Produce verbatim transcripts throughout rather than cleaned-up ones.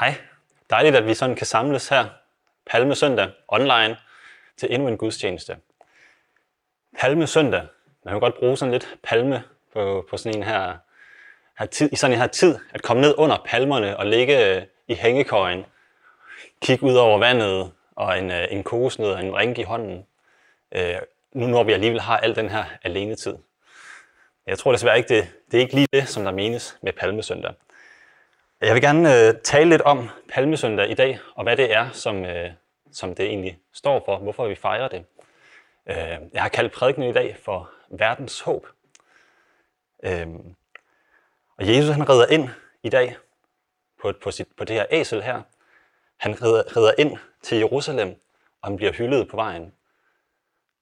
Hej, dejligt at vi sådan kan samles her Palme Søndag online til endnu en gudstjeneste. Palme Søndag, man kan godt bruge sådan lidt palme på, på sådan en her, her tid, i sådan en her tid, at komme ned under palmerne og ligge i hængekøjen, kigge ud over vandet og en, en kokosnød og en ringe i hånden. Øh, nu når vi alligevel har al den her alenetid. Jeg tror desværre ikke, det, det er ikke lige det, som der menes med Palme Søndag. Jeg vil gerne øh, tale lidt om Palmesøndag i dag, og hvad det er, som, øh, som det egentlig står for, hvorfor vi fejrer det. Øh, jeg har kaldt prædikenen i dag for Verdens Håb. Øh, og Jesus han rider ind i dag på, på, sit, på det her æsel her. Han rider, rider ind til Jerusalem, og han bliver hyldet på vejen.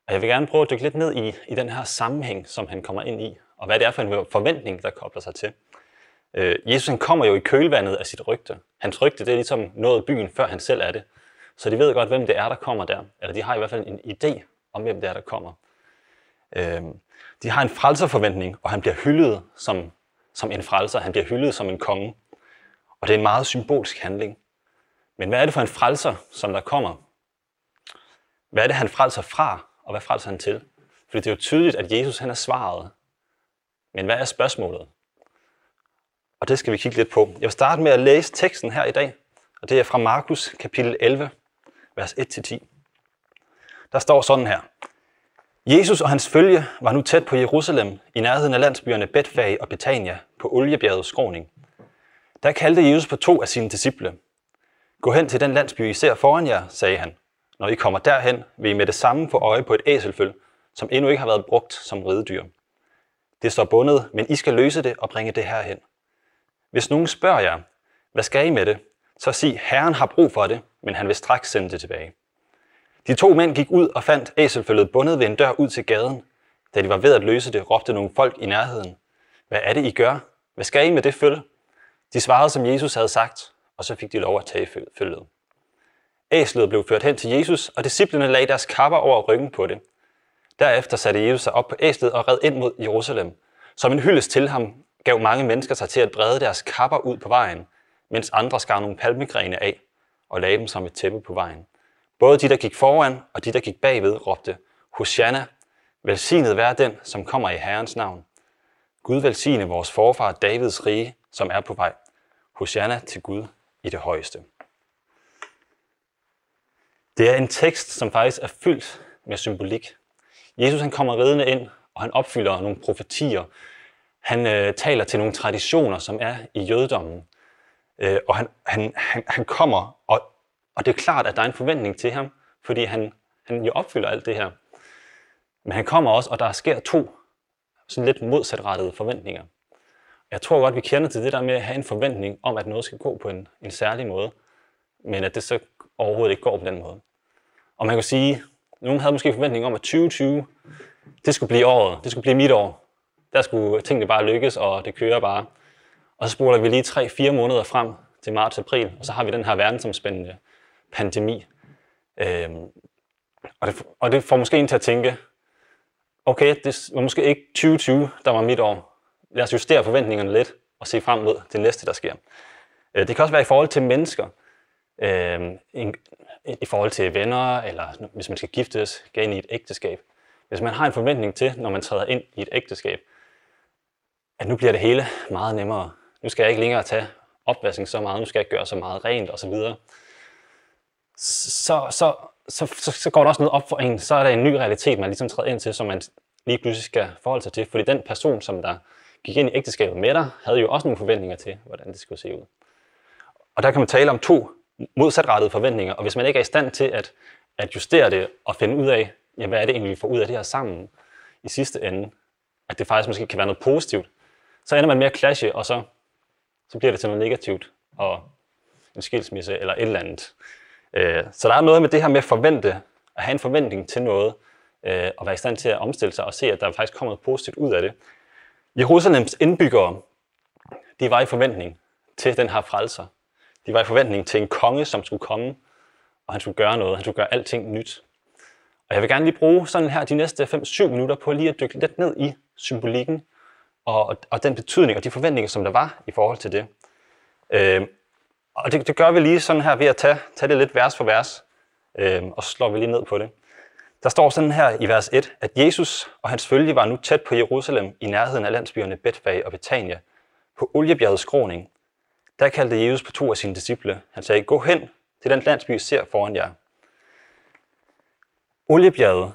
Og jeg vil gerne prøve at dykke lidt ned i, i den her sammenhæng, som han kommer ind i, og hvad det er for en forventning, der kobler sig til. Jesus han kommer jo i kølvandet af sit rygte. Hans rygte det er ligesom nået byen, før han selv er det. Så de ved godt, hvem det er, der kommer der. Eller de har i hvert fald en idé om, hvem det er, der kommer. De har en frelserforventning, og han bliver hyldet som, som en frelser. Han bliver hyldet som en konge. Og det er en meget symbolsk handling. Men hvad er det for en frelser, som der kommer? Hvad er det, han frelser fra, og hvad frelser han til? Fordi det er jo tydeligt, at Jesus han er svaret. Men hvad er spørgsmålet? Og det skal vi kigge lidt på. Jeg vil starte med at læse teksten her i dag, og det er fra Markus kapitel elleve, vers et til ti. Der står sådan her. Jesus og hans følge var nu tæt på Jerusalem, i nærheden af landsbyerne Betfag og Betania, på Oliebjergets skråning. Der kaldte Jesus på to af sine disciple. Gå hen til den landsby, I ser foran jer, sagde han. Når I kommer derhen, vil I med det samme få øje på et æselføl, som endnu ikke har været brugt som ridedyr. Det står bundet, men I skal løse det og bringe det herhen. Hvis nogen spørger jer, hvad skal I med det, så sig, Herren har brug for det, men han vil straks sende det tilbage. De to mænd gik ud og fandt æselfølget bundet ved en dør ud til gaden. Da de var ved at løse det, råbte nogle folk i nærheden. Hvad er det, I gør? Hvad skal I med det følge? De svarede, som Jesus havde sagt, og så fik de lov at tage følget. Æslet blev ført hen til Jesus, og disciplene lagde deres kapper over ryggen på det. Derefter satte Jesus sig op på æslet og red ind mod Jerusalem. Som en hyldest til ham gav mange mennesker sig til at brede deres kapper ud på vejen, mens andre skar nogle palmegrene af og lagde dem som et tæppe på vejen. Både de, der gik foran, og de, der gik bagved, råbte, Hosanna, velsignet være den, som kommer i Herrens navn. Gud velsigne vores forfar Davids rige, som er på vej. Hosanna til Gud i det højeste. Det er en tekst, som faktisk er fyldt med symbolik. Jesus han kommer ridende ind, og han opfylder nogle profetier. Han øh, taler til nogle traditioner, som er i jødedommen, øh, og han, han, han, han kommer, og, og det er klart, at der er en forventning til ham, fordi han, han jo opfylder alt det her. Men han kommer også, og der sker to sådan lidt modsatrettede forventninger. Jeg tror godt, vi kender til det der med at have en forventning om, at noget skal gå på en, en særlig måde, men at det så overhovedet ikke går på den måde. Og man kan sige, nogen havde måske forventning om, at tyve tyve, det skulle blive året, det skulle blive mit år. Der skulle tingene bare lykkes, og det kører bare. Og så spoler vi lige tre fire måneder frem til marts-april, og så har vi den her verdensomspændende pandemi. Øhm, og, det, og det får måske en til at tænke, okay, det var måske ikke tyve tyve, der var mit år. Lad os justere forventningerne lidt og se frem mod det næste, der sker. Øh, det kan også være i forhold til mennesker, øh, i forhold til venner, eller hvis man skal giftes, gå ind i et ægteskab. Hvis man har en forventning til, når man træder ind i et ægteskab, at nu bliver det hele meget nemmere. Nu skal jeg ikke længere tage opvasken så meget, nu skal jeg gøre så meget rent osv. Så, så, så, så, så går der også noget op for en, så er der en ny realitet, man ligesom træder ind til, som man lige pludselig skal forholde sig til. Fordi den person, som der gik ind i ægteskabet med dig, havde jo også nogle forventninger til, hvordan det skulle se ud. Og der kan man tale om to modsatrettede forventninger, og hvis man ikke er i stand til at, at justere det og finde ud af, ja, hvad er det egentlig, vi får ud af det her sammen i sidste ende, at det faktisk måske kan være noget positivt, så ender man med at clashe, og så, så bliver det til noget negativt, og en skilsmisse eller et eller andet. Øh, så der er noget med det her med at forvente, at have en forventning til noget, øh, og være i stand til at omstille sig og se, at der faktisk kommer noget positivt ud af det. Jerusalems indbyggere, de var i forventning til den her frelser. De var i forventning til en konge, som skulle komme, og han skulle gøre noget, han skulle gøre alting nyt. Og jeg vil gerne lige bruge sådan her de næste fem syv minutter på lige at dykke lidt ned i symbolikken og, og den betydning og de forventninger, som der var i forhold til det. Øh, Og det, det gør vi lige sådan her ved at tage, tage det lidt vers for vers, øh, og så slår vi lige ned på det. Der står sådan her i vers et, at Jesus og hans følge var nu tæt på Jerusalem i nærheden af landsbyerne Betfag og Betania, på Oliebjergets skråning. Der kaldte Jesus på to af sine disciple. Han sagde, gå hen til den landsby, I ser foran jer. Oliebjerget,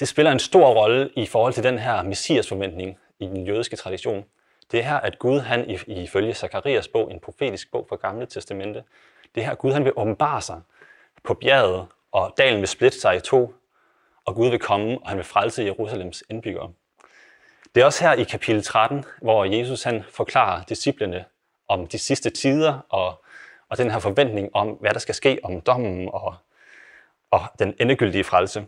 det spiller en stor rolle i forhold til den her messiasforventning i den jødiske tradition. Det er her, at Gud, han ifølge Zakarias bog, en profetisk bog fra Gamle Testamente, det er her, Gud han vil åbenbare sig på bjerget, og dalen vil splitte sig i to, og Gud vil komme, og han vil frelse Jerusalems indbyggere. Det er også her i kapitel tretten, hvor Jesus han forklarer disciplene om de sidste tider, og, og den her forventning om, hvad der skal ske om dommen og, og den endegyldige frelse.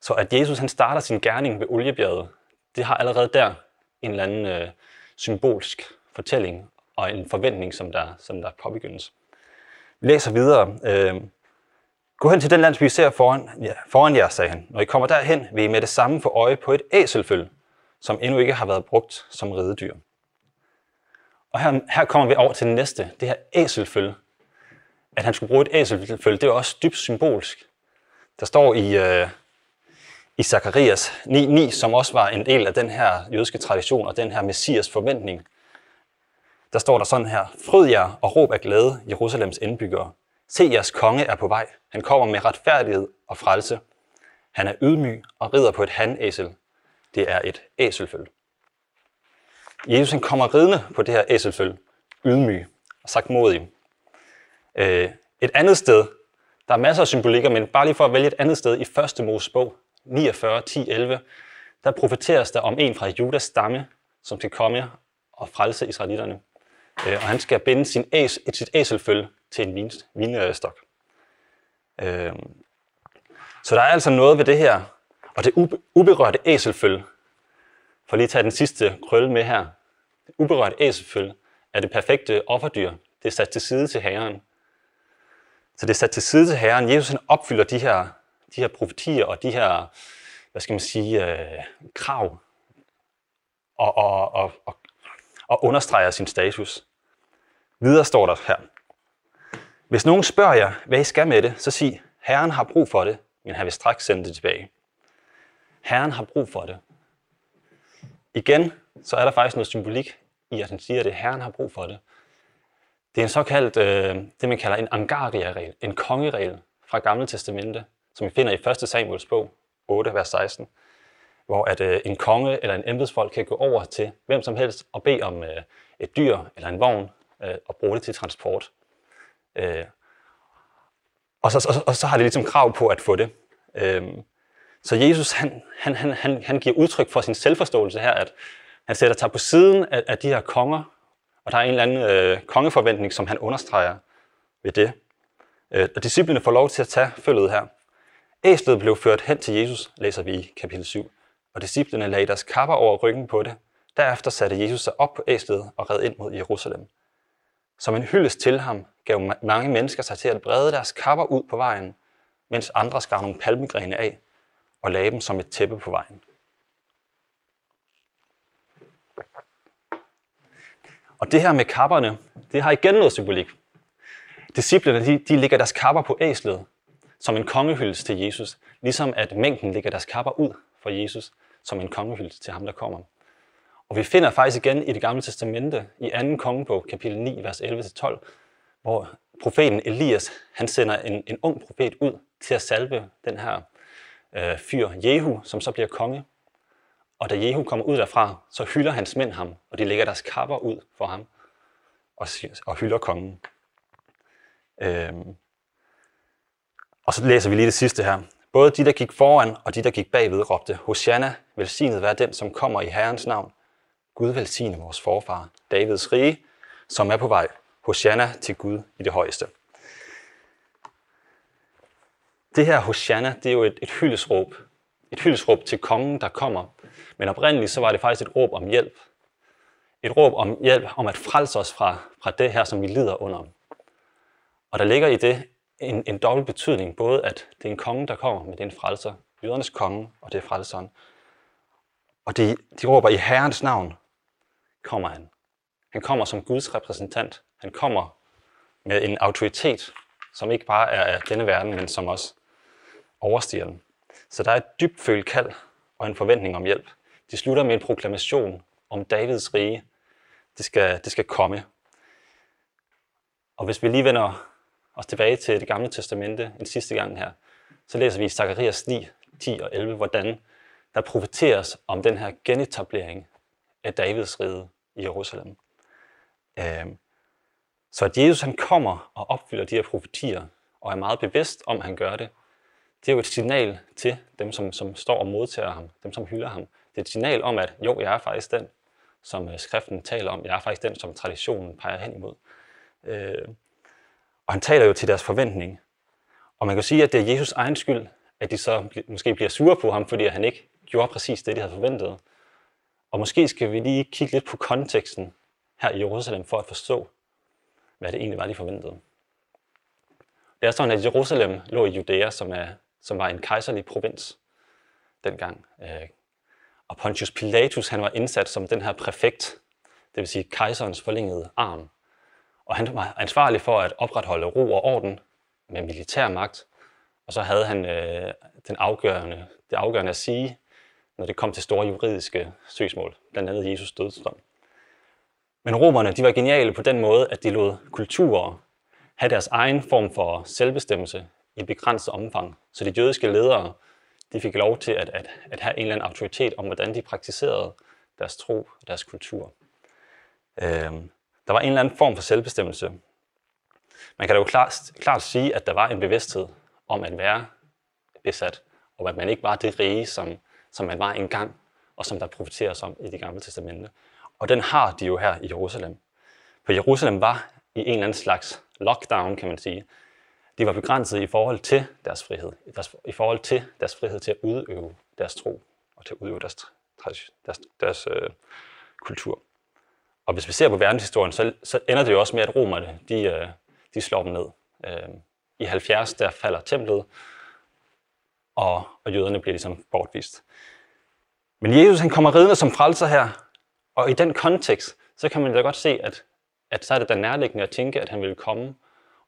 Så at Jesus han starter sin gerning ved Oliebjerget, det har allerede der en eller anden øh, symbolsk fortælling og en forventning, som der, som der påbegyndes. Vi læser videre. Øh, Gå hen til den landsby, I ser foran, ja, foran jer, sagde han. Når I kommer derhen, vil I med det samme få øje på et æselføl, som endnu ikke har været brugt som ridedyr. Og her, her kommer vi over til det næste, det her æselføl. At han skulle bruge et æselføl, det er også dybt symbolsk. Der står i, øh, i Zakarias ni ni, som også var en del af den her jødiske tradition og den her messias forventning. Der står der sådan her, fryd jer og råb af glæde, Jerusalems indbyggere. Se, jeres konge er på vej. Han kommer med retfærdighed og frelse. Han er ydmyg og rider på et hanæsel. Det er et æselføl. Jesus han kommer ridende på det her æselføl, ydmyg og sagtmodig. Et andet sted, der er masser af symbolikker, men bare lige for at vælge et andet sted, i første Mosebog niogfyrre, ti, elleve, der profeteres der om en fra Judas stamme, som skal komme og frelse israelitterne. Og han skal binde sin æs, sit æselføl til en vin, vinstok. Øhm. Så der er altså noget ved det her, og det ube, uberørte æselføl, for lige at tage den sidste krølle med her, det uberørte æselføl er det perfekte offerdyr. Det er sat til side til Herren. Så det er sat til side til Herren. Jesus han opfylder de her, de her profetier og de her, hvad skal man sige, øh, krav og, og, og, og, og understreger sin status. Videre står der her, hvis nogen spørger jer, hvad I skal med det, så sig, Herren har brug for det, men han vil straks sende det tilbage. Herren har brug for det. Igen, så er der faktisk noget symbolik i, at han siger det. Herren har brug for det. Det er en såkaldt, øh, det man kalder en angaria-regel, en kongeregel fra Gamle Testamente, som vi finder i første Samuels bog, otte, vers seksten, hvor at, øh, en konge eller en embedsfolk kan gå over til hvem som helst og bede om øh, et dyr eller en vogn øh, og bruge det til transport. Øh, og, så, og, og så har det ligesom krav på at få det. Øh, så Jesus han, han, han, han giver udtryk for sin selvforståelse her, at han sætter sig på siden af, af de her konger, og der er en eller anden øh, kongeforventning, som han understreger ved det. Øh, og disciplene får lov til at tage følget her. Æslet blev ført hen til Jesus, læser vi i kapitel syv, og disciplene lagde deres kapper over ryggen på det. Derefter satte Jesus sig op på æslet og red ind mod Jerusalem. Som en hyldest til ham gav mange mennesker sig til at brede deres kapper ud på vejen, mens andre skar nogle palmegrene af og lagde dem som et tæppe på vejen. Og det her med kapperne, det har igen noget symbolik. Disciplerne, de, de lægger deres kapper på æslet som en kongehyldest til Jesus, ligesom at mængden lægger deres kapper ud for Jesus som en kongehyldest til ham, der kommer. Og vi finder faktisk igen i det Gamle Testamente, i anden kongebog, kapitel ni, vers elleve til tolv, hvor profeten Elias, han sender en, en ung profet ud til at salve den her øh, fyr, Jehu, som så bliver konge. Og da Jehu kommer ud derfra, så hylder hans mænd ham, og de lægger deres kapper ud for ham og, og hylder kongen. Øhm. Og så læser vi lige det sidste her. Både de, der gik foran, og de, der gik bagved, råbte, Hosianna, velsignet være den, som kommer i Herrens navn. Gud velsigne vores forfar, Davids rige, som er på vej. Hosianna til Gud i det højeste. Det her Hosianna, det er jo et, et hyldesråb. Et hyldesråb til kongen, der kommer. Men oprindeligt så var det faktisk et råb om hjælp. Et råb om hjælp om at frelse os fra, fra det her, som vi lider under. Og der ligger i det en, en dobbelt betydning. Både at det er en konge, der kommer, men det er en frelser. Jødernes konge, og det er frelseren. Og de, de råber, i Herrens navn kommer han. Han kommer som Guds repræsentant. Han kommer med en autoritet, som ikke bare er af denne verden, men som også overstiger den. Så der er et dybt følt kald og en forventning om hjælp. De slutter med en proklamation om Davids rige. Det skal, det skal komme. Og hvis vi lige vender os tilbage til Det Gamle Testamente en sidste gang her, så læser vi i Zakarias ni, ti og elleve, hvordan der profeteres om den her genetablering af Davids rige i Jerusalem. Så at Jesus han kommer og opfylder de her profetier, og er meget bevidst om, at han gør det, det er jo et signal til dem, som, som står og modtager ham, dem, som hylder ham. Det er et signal om, at jo, jeg er faktisk den, som skriften taler om. Jeg er faktisk den, som traditionen peger hen imod. Øh, og han taler jo til deres forventning. Og man kan sige, at det er Jesus' egen skyld, at de så måske bliver sure på ham, fordi han ikke gjorde præcis det, de havde forventet. Og måske skal vi lige kigge lidt på konteksten her i Jerusalem, for at forstå, hvad det egentlig var, de forventede. Det er sådan, at Jerusalem lå i Judæa, som, er, som var en kejserlig provins dengang. Og Pontius Pilatus han var indsat som den her præfekt, det vil sige kejserens forlængede arm. Og han var ansvarlig for at opretholde ro og orden med militærmagt. Og så havde han øh, den afgørende, det afgørende at sige, når det kom til store juridiske søgsmål, blandt andet Jesus dødsdom. Men romerne de var geniale på den måde, at de lod kulturer have deres egen form for selvbestemmelse i begrænset omfang. Så de jødiske ledere de fik lov til at, at, at have en eller anden autoritet om, hvordan de praktiserede deres tro og deres kultur. Øhm, der var en eller anden form for selvbestemmelse. Man kan da jo klart, klart sige, at der var en bevidsthed om at være besat, og at man ikke var det rige, som, som man var engang, og som der profeteres om i Det Gamle Testamente. Og den har de jo her i Jerusalem. For Jerusalem var i en eller anden slags lockdown, kan man sige. De var begrænset i forhold til deres frihed, deres, i forhold til deres frihed til at udøve deres tro og til at udøve deres, deres, deres, deres øh, kultur. Og hvis vi ser på verdenshistorien, så, så ender det jo også med, at romerne de, øh, de slår dem ned. Øh, I halvfjerds der falder templet, og, og jøderne bliver ligesom bortvist. Men Jesus han kommer ridende som frelser her, og i den kontekst, så kan man da godt se, at, at så er det da nærliggende at tænke, at han vil komme,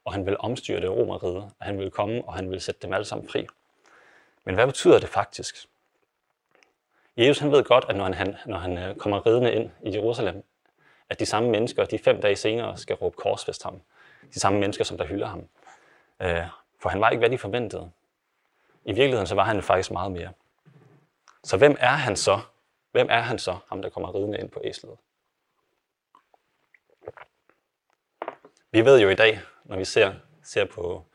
og han vil omstyre det romerrige, og han vil komme, og han vil sætte dem alle sammen fri. Men hvad betyder det faktisk? Jesus han ved godt, at når han, når han kommer ridende ind i Jerusalem, at de samme mennesker, de fem dage senere, skal råbe korsfæst ham. De samme mennesker, som der hylder ham. For han var ikke, hvad de forventede. I virkeligheden, så var han faktisk meget mere. Så hvem er han så? Hvem er han så, ham der kommer ridende ind på æslet? Vi ved jo i dag, når vi ser, ser på,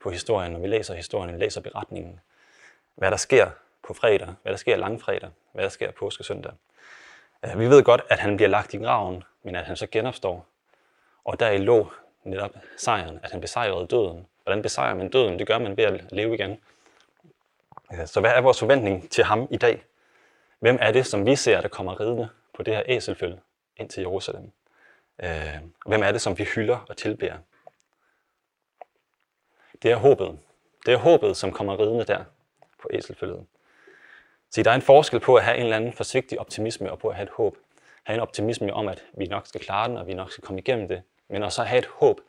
på historien, når vi læser historien, læser beretningen, hvad der sker på fredag, hvad der sker langfredag, hvad der sker påskesøndag. Vi ved godt, at han bliver lagt i graven, men at han så genopstår. Og deri lå netop sejren, at han besejrede døden. Hvordan besejrer man døden? Det gør man ved at leve igen. Så hvad er vores forventning til ham i dag? Hvem er det, som vi ser, der kommer ridende på det her æselfølge ind til Jerusalem? Hvem er det, som vi hylder og tilbærer? Det er håbet. Det er håbet, som kommer ridende der på æselfølget. Så der er en forskel på at have en eller anden forsigtig optimisme og på at have et håb. Have en optimisme om, at vi nok skal klare den, og vi nok skal komme igennem det. Men også at have et håb.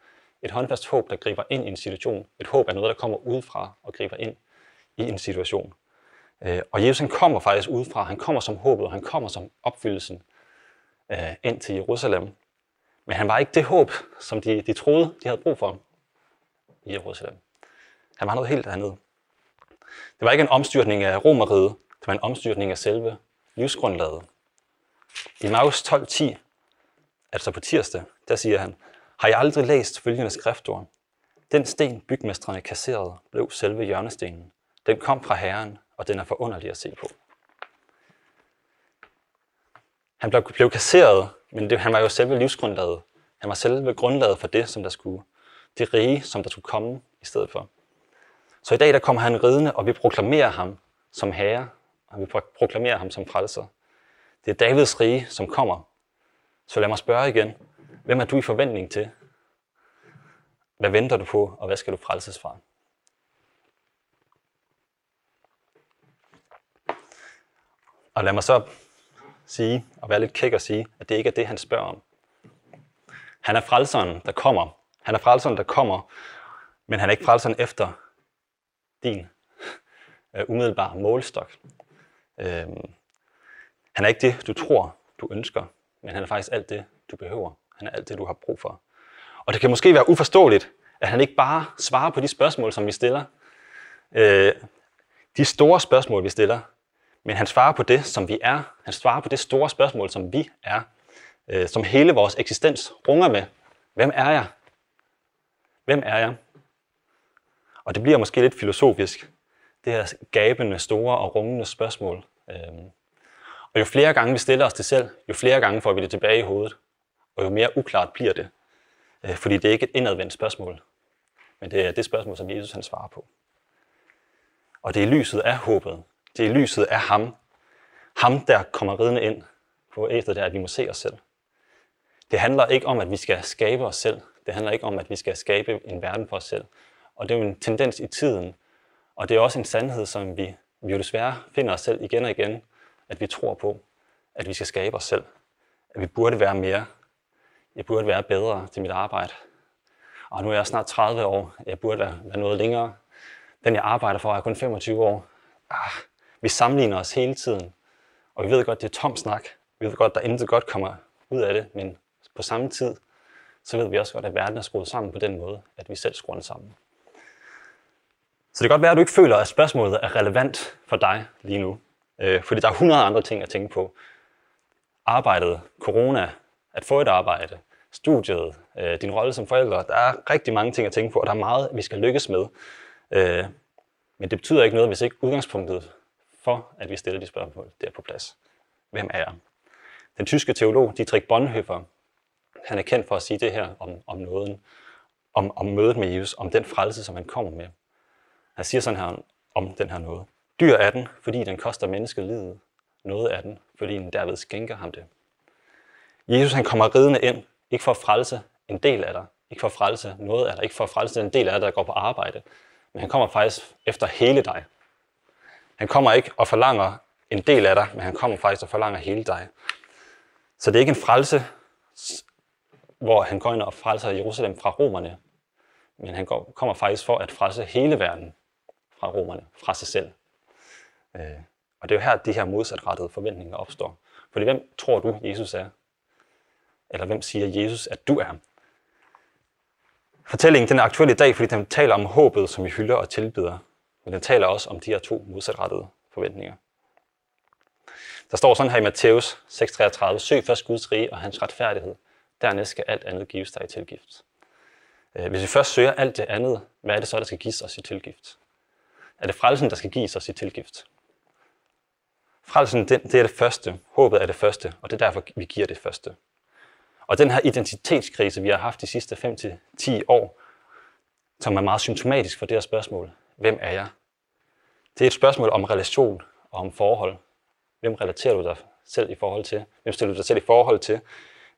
Et håndfast håb, der griber ind i en situation. Et håb er noget, der kommer udefra og griber ind i en situation. Og Jesus han kommer faktisk udefra. Han kommer som håbet, og han kommer som opfyldelsen ind til Jerusalem. Men han var ikke det håb, som de, de troede, de havde brug for i Jerusalem. Han var noget helt andet. Det var ikke en omstyrtning af romerriget. Det var en omstyrtning af selve livsgrundlaget. I Maus tolv ti, altså på tirsdag, der siger han, har jeg aldrig læst følgende skriftord? Den sten, bygmestrene kasserede, blev selve hjørnestenen. Den kom fra Herren, og den er forunderlig at se på. Han blev kasseret, men det, han var jo selve livsgrundlaget. Han var selve grundlaget for det, som der skulle, det rige, som der skulle komme i stedet for. Så i dag, der kommer han ridende, og vi proklamerer ham som herre, og vi proklamerer ham som frelser. Det er Davids rige, som kommer. Så lad mig spørge igen, hvem er du i forventning til? Hvad venter du på, og hvad skal du frelses fra? Og lad mig så sige, og være lidt kæk og sige, at det ikke er det, han spørger om. Han er frelseren, der kommer. Han er frelseren, der kommer, men han er ikke frelseren efter din øh, umiddelbare målstok. Øh, han er ikke det, du tror, du ønsker, men han er faktisk alt det, du behøver. Han er alt det, du har brug for. Og det kan måske være uforståeligt, at han ikke bare svarer på de spørgsmål, som vi stiller. Øh, de store spørgsmål, vi stiller. Men han svarer på det, som vi er. Han svarer på det store spørgsmål, som vi er. Øh, som hele vores eksistens runger med. Hvem er jeg? Hvem er jeg? Og det bliver måske lidt filosofisk. Det her gabende, store og rungende spørgsmål. Øh, og jo flere gange vi stiller os det selv, jo flere gange får vi det tilbage i hovedet. Og jo mere uklart bliver det. Øh, fordi det er ikke et indadvendt spørgsmål. Men det er det spørgsmål, som Jesus han svarer på. Og det er lyset af håbet. Det er lyset af ham. Ham, der kommer ridende ind på efter der, at vi må se os selv. Det handler ikke om, at vi skal skabe os selv. Det handler ikke om, at vi skal skabe en verden for os selv. Og det er jo en tendens i tiden. Og det er også en sandhed, som vi, vi jo desværre finder os selv igen og igen. At vi tror på, at vi skal skabe os selv. At vi burde være mere. Jeg burde være bedre til mit arbejde. Og nu er jeg snart tredive år. Jeg burde være, være noget længere. Den, jeg arbejder for, er kun femogtyve år. Ah, vi sammenligner os hele tiden. Og vi ved godt, det er tom snak. Vi ved godt, der intet godt kommer ud af det. Men på samme tid, så ved vi også godt, at verden er skruet sammen på den måde, at vi selv skruer den sammen. Så det kan godt være, at du ikke føler, at spørgsmålet er relevant for dig lige nu. Øh, fordi der er hundrede andre ting at tænke på. Arbejdet, corona, at få et arbejde, studiet, øh, din rolle som forælder. Der er rigtig mange ting at tænke på, og der er meget, vi skal lykkes med. Øh, men det betyder ikke noget, hvis ikke udgangspunktet for, at vi stiller de spørgsmål, der på plads. Hvem er jeg? Den tyske teolog Dietrich Bonhoeffer, han er kendt for at sige det her om, om nåden, om, om mødet med Jesus, om den frelse, som han kommer med. Han siger sådan her om den her nåde. Dyr er den, fordi den koster mennesket livet. Nåde er den, fordi den derved skænker ham det. Jesus han kommer ridende ind, ikke for at frelse en del af dig, ikke for at frelse noget af dig, ikke for at frelse en del af dig, der går på arbejde, men han kommer faktisk efter hele dig. Han kommer ikke og forlanger en del af dig, men han kommer faktisk og forlanger hele dig. Så det er ikke en frelse, hvor han går ind og frelser Jerusalem fra romerne, men han går, kommer faktisk for at frelse hele verden fra romerne, fra sig selv. Øh, og det er jo her, at de her modsatrettede forventninger opstår. Fordi hvem tror du, Jesus er? Eller hvem siger Jesus, at du er? Fortællingen den er aktuel i dag, fordi den taler om håbet, som vi hylder og tilbyder. Men den taler også om de her to modsatrettede forventninger. Der står sådan her i Matteus seks treogtredive. Søg først Guds rige og hans retfærdighed. Dernæst skal alt andet gives dig i tilgift. Hvis vi først søger alt det andet, hvad er det så, der skal gives os i tilgift? Er det frelsen, der skal gives os i tilgift? Frelsen, det, det er det første. Håbet er det første, og det er derfor, vi giver det første. Og den her identitetskrise, vi har haft de sidste fem til ti år, som er meget symptomatisk for det her spørgsmål. Hvem er jeg? Det er et spørgsmål om relation og om forhold. Hvem relaterer du dig selv i forhold til? Hvem stiller du dig selv i forhold til?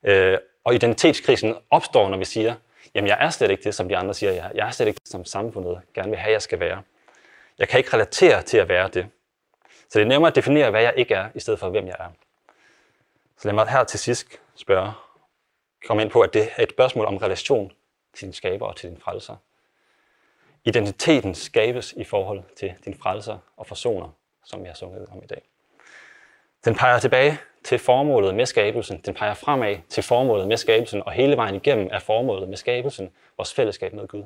Øh, og identitetskrisen opstår, når vi siger, jamen jeg er slet ikke det, som de andre siger, jeg er. Jeg er slet ikke det, som samfundet gerne vil have, jeg skal være. Jeg kan ikke relatere til at være det. Så det er nemmere at definere, hvad jeg ikke er, i stedet for, hvem jeg er. Så lad mig her til sidst spørge, komme ind på, at det er et spørgsmål om relation til din skaber og til din frelser. Identiteten skabes i forhold til din frelser og forsoner, som vi har sunget om i dag. Den peger tilbage til formålet med skabelsen. Den peger fremad til formålet med skabelsen, og hele vejen igennem er formålet med skabelsen vores fællesskab med Gud.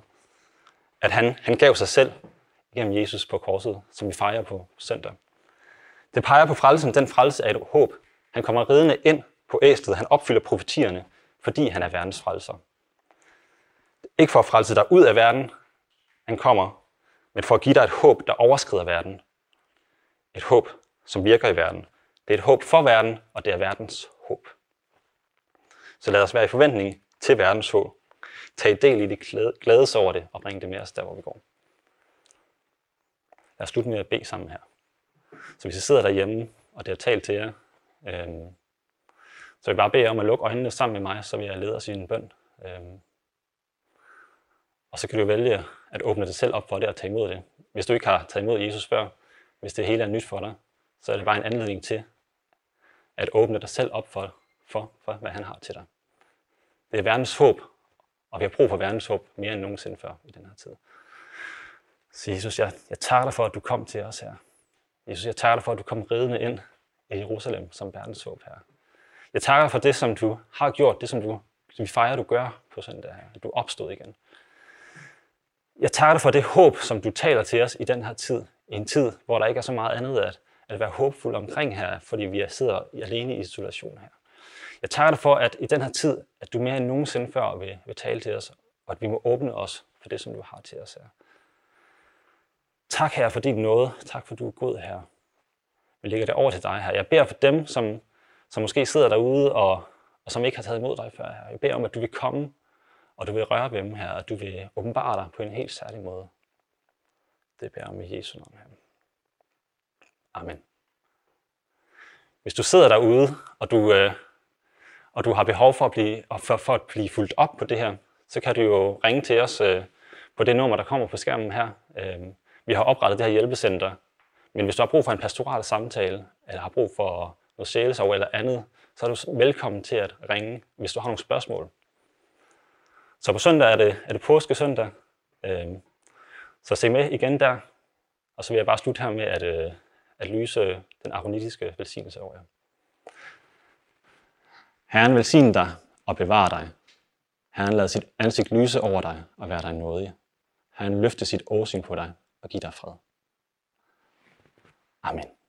At han, han gav sig selv gennem Jesus på korset, som vi fejrer på søndag. Det peger på frelsen. Den frelse er et håb. Han kommer ridende ind på æslet. Han opfylder profetierne, fordi han er verdens frelser. Ikke for at frelse dig ud af verden, han kommer, men for at give dig et håb, der overskrider verden. Et håb, som virker i verden. Det er et håb for verden, og det er verdens håb. Så lad os være i forventning til verdens håb. Tag del i det, glædes over det, og bring det med os der, hvor vi går. Lad os slutte med at bede sammen her. Så hvis I sidder derhjemme, og det har talt til jer, øh, så vil jeg bare bede jer om at lukke øjnene sammen med mig, så vil jeg lede os i en bøn. Øh, og så kan du vælge at åbne dig selv op for det og tage imod det. Hvis du ikke har taget imod Jesus før, hvis det hele er nyt for dig, så er det bare en anledning til at åbne dig selv op for, for, for hvad han har til dig. Det er verdens håb, Og vi har brug for verdens håb mere end nogensinde før i den her tid. Så Jesus, jeg, jeg takker dig for, at du kom til os her. Jesus, jeg takker dig for, at du kom ridende ind i Jerusalem som verdens håb her. Jeg takker dig for det, som du har gjort, det, som, du, som vi fejrer, du gør på søndag her, at du opstod igen. Jeg takker dig for det håb, som du taler til os i den her tid. I en tid, hvor der ikke er så meget andet at, at være håbfuld omkring her, fordi vi sidder alene i isolation her. Jeg takker dig for, at i den her tid, at du mere end nogensinde før vil, vil tale til os, og at vi må åbne os for det, som du har til os her. Tak, Herre, for din nåde. Tak, for du er god, Herre. Vi lægger det over til dig, Herre. Jeg beder for dem, som, som måske sidder derude, og, og som ikke har taget imod dig før, Herre. Jeg beder om, at du vil komme, og du vil røre ved dem, Herre, og du vil åbenbare dig på en helt særlig måde. Det beder jeg om i Jesu navn, Herre. Amen. Hvis du sidder derude, og du... Øh, og du har behov for at blive, for, for at blive fulgt op på det her, så kan du jo ringe til os øh, på det nummer, der kommer på skærmen her. Øh, vi har oprettet det her hjælpecenter, men hvis du har brug for en pastoral samtale, eller har brug for noget sjælesorg eller andet, så er du velkommen til at ringe, hvis du har nogle spørgsmål. Så på søndag er det, er det påskesøndag, øh, så se med igen der, og så vil jeg bare slutte her med at, øh, at lyse den aronitiske velsignelse over jer. Herren velsigne dig og bevare dig. Herren lader sit ansigt lyse over dig og være dig nådig. Herren løfter sit åsyn på dig og giver dig fred. Amen.